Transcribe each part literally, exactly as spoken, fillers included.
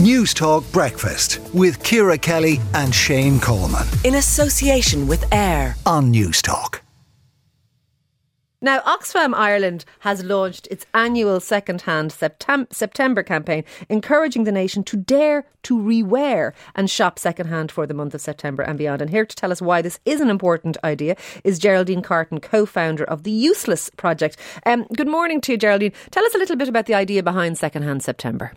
News Talk Breakfast with Ciara Kelly and Shane Coleman. In association with AIR on News Talk. Now, Oxfam Ireland has launched its annual second-hand Septem- September campaign, encouraging the nation to dare to rewear and shop second-hand for the month of September and beyond. And here to tell us why this is an important idea is Geraldine Carton, co-founder of the Useless Project. Um, good morning to you, Geraldine. Tell us a little bit about the idea behind second-hand September.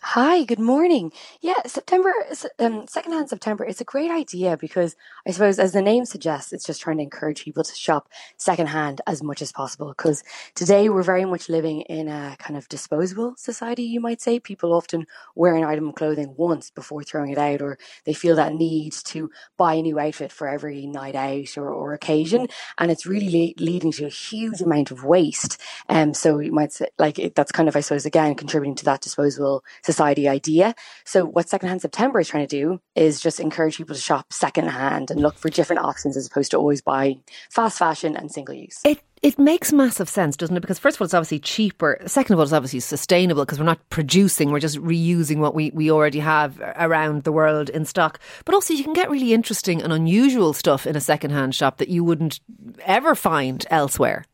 Hi, good morning. Yeah, September, um, secondhand September, it's a great idea because I suppose, as the name suggests, it's just trying to encourage people to shop secondhand as much as possible, because today we're very much living in a kind of disposable society, you might say. People often wear an item of clothing once before throwing it out, or they feel that need to buy a new outfit for every night out or, or occasion, and it's really le- leading to a huge amount of waste. Um, so you might say, like, it, that's kind of, I suppose, again, contributing to that disposable society idea. So what Secondhand September is trying to do is just encourage people to shop secondhand and look for different options as opposed to always buying fast fashion and single use. It It makes massive sense, doesn't it? Because first of all, it's obviously cheaper. Second of all, it's obviously sustainable because we're not producing, we're just reusing what we, we already have around the world in stock. But also you can get really interesting and unusual stuff in a secondhand shop that you wouldn't ever find elsewhere.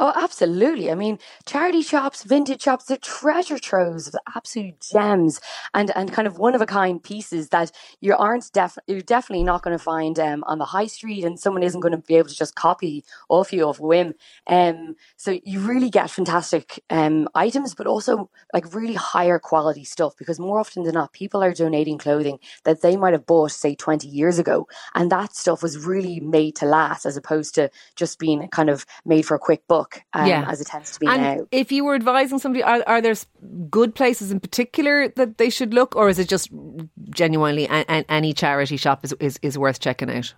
Oh, absolutely. I mean, charity shops, vintage shops, they're treasure troves of absolute gems and, and kind of one-of-a-kind pieces that you aren't def- you're definitely not going to find um, on the high street, and someone isn't going to be able to just copy off you off whim. Um, so you really get fantastic um, items, but also like really higher quality stuff, because more often than not, people are donating clothing that they might have bought, say, twenty years ago. And that stuff was really made to last as opposed to just being kind of made for a quick buck. Um, yeah. As it tends to be and now. If you were advising somebody, are, are there good places in particular that they should look, or is it just genuinely a, a, any charity shop is, is, is worth checking out?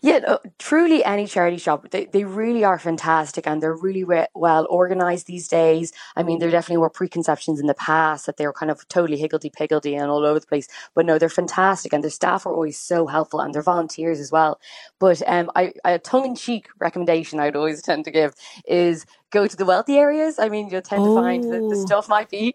Yeah, no, truly any charity shop. They they really are fantastic, and they're really re- well organised these days. I mean, there definitely were preconceptions in the past that they were kind of totally higgledy-piggledy and all over the place. But no, they're fantastic, and their staff are always so helpful, and their volunteers as well. But um, I, a tongue-in-cheek recommendation I'd always tend to give is go to the wealthy areas. I mean, you'll tend oh. to find that the stuff might be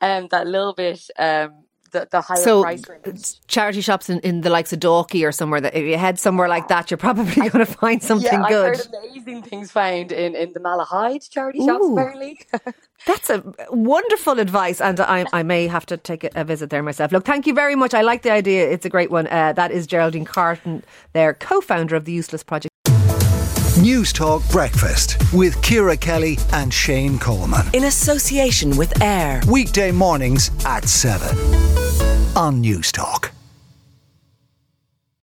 um, that little bit... Um, The, the higher so price range. Charity shops in, in the likes of Dalkey or somewhere, that if you head somewhere like that, you're probably going to find something yeah, good. I've heard amazing things found in, in the Malahide charity Ooh. shops, apparently. That's a wonderful advice, and I, I may have to take a, a visit there myself. Look, thank you very much. I like the idea. It's a great one. Uh, that is Geraldine Carton, their co-founder of the Useless Project. News Talk Breakfast with Ciara Kelly and Shane Coleman. In association with AIR. Weekday mornings at seven on News Talk.